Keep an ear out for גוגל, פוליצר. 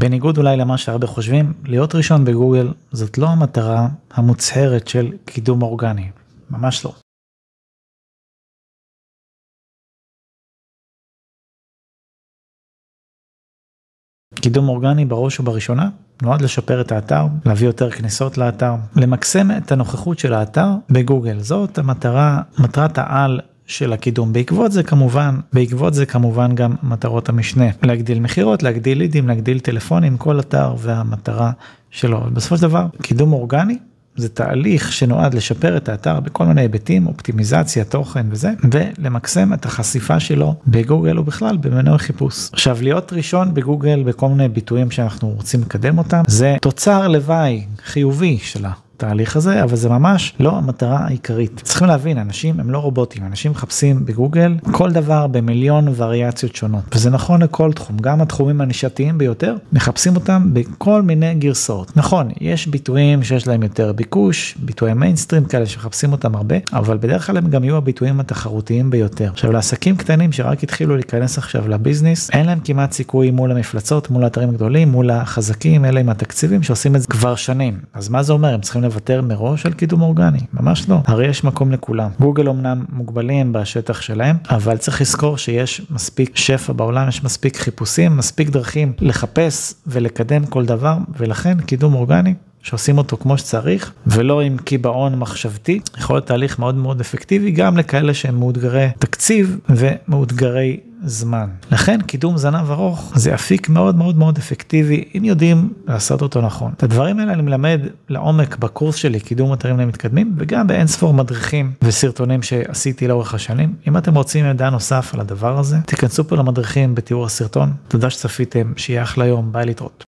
בניגוד אולי למה שהרבה חושבים, להיות ראשון בגוגל זאת לא המטרה המוצהרת של קידום אורגני, ממש לא. קידום אורגני בראש ובראשונה נועד לשפר את האתר, להביא יותר כניסות לאתר, למקסם את הנוכחות של האתר בגוגל. זאת המטרה, מטרת העל של הקידום. בעקבות זה כמובן גם מטרות המשנה. להגדיל מחירות, להגדיל לידים, להגדיל טלפונים, כל אתר והמטרה שלו. בסופו של דבר, קידום אורגני זה תהליך שנועד לשפר את האתר בכל מיני היבטים, אופטימיזציה, תוכן וזה, ולמקסם את החשיפה שלו בגוגל ובכלל במנוע חיפוש. עכשיו, להיות ראשון בגוגל בכל מיני ביטויים שאנחנו רוצים לקדם אותם, זה תוצר לוואי חיובי שלה. התהליך הזה, אבל זה ממש לא המטרה העיקרית. צריכים להבין, אנשים הם לא רובוטים, אנשים מחפשים בגוגל כל דבר במיליון וריאציות שונות. וזה נכון לכל תחום, גם התחומים הנישתיים ביותר, מחפשים אותם בכל מיני גרסאות. נכון, יש ביטויים שיש להם יותר ביקוש, ביטויים מיינסטרים כאלה שמחפשים אותם הרבה, אבל בדרך כלל הם גם יהיו הביטויים התחרותיים ביותר. עכשיו, לעסקים קטנים שרק התחילו להיכנס עכשיו לביזנס, אין להם כמעט סיכוי מול המפלצות, מול האתרים הגדולים, מול החזקים, אלה עם התקציבים שעושים את זה כבר שנים. אז מה זה אומר? הם צריכים לוותר מראש על קידום אורגני, ממש לא. הרי יש מקום לכולם. גוגל אומנם מוגבלים בשטח שלהם, אבל צריך לזכור שיש מספיק שפע בעולם, יש מספיק חיפושים, מספיק דרכים לחפש ולקדם כל דבר, ולכן קידום אורגני שעושים אותו כמו שצריך, ולא עם קיבעון מחשבתי, יכול להיות תהליך מאוד מאוד אפקטיבי, גם לכאלה שהם מאותגרי תקציב ומאותגרי זמן. לכן קידום זנב ארוך זה אפיק מאוד מאוד מאוד אפקטיבי, אם יודעים לעשות אותו נכון. את הדברים האלה אני מלמד לעומק בקורס שלי, קידום אתרים למתקדמים, וגם באינספור מדריכים וסרטונים שעשיתי לאורך השנים. אם אתם רוצים ידע נוסף על הדבר הזה, תיכנסו פה למדריכים בתיאור הסרטון. תודה שצפיתם, שיהיה אחלה יום, ביי להתראות.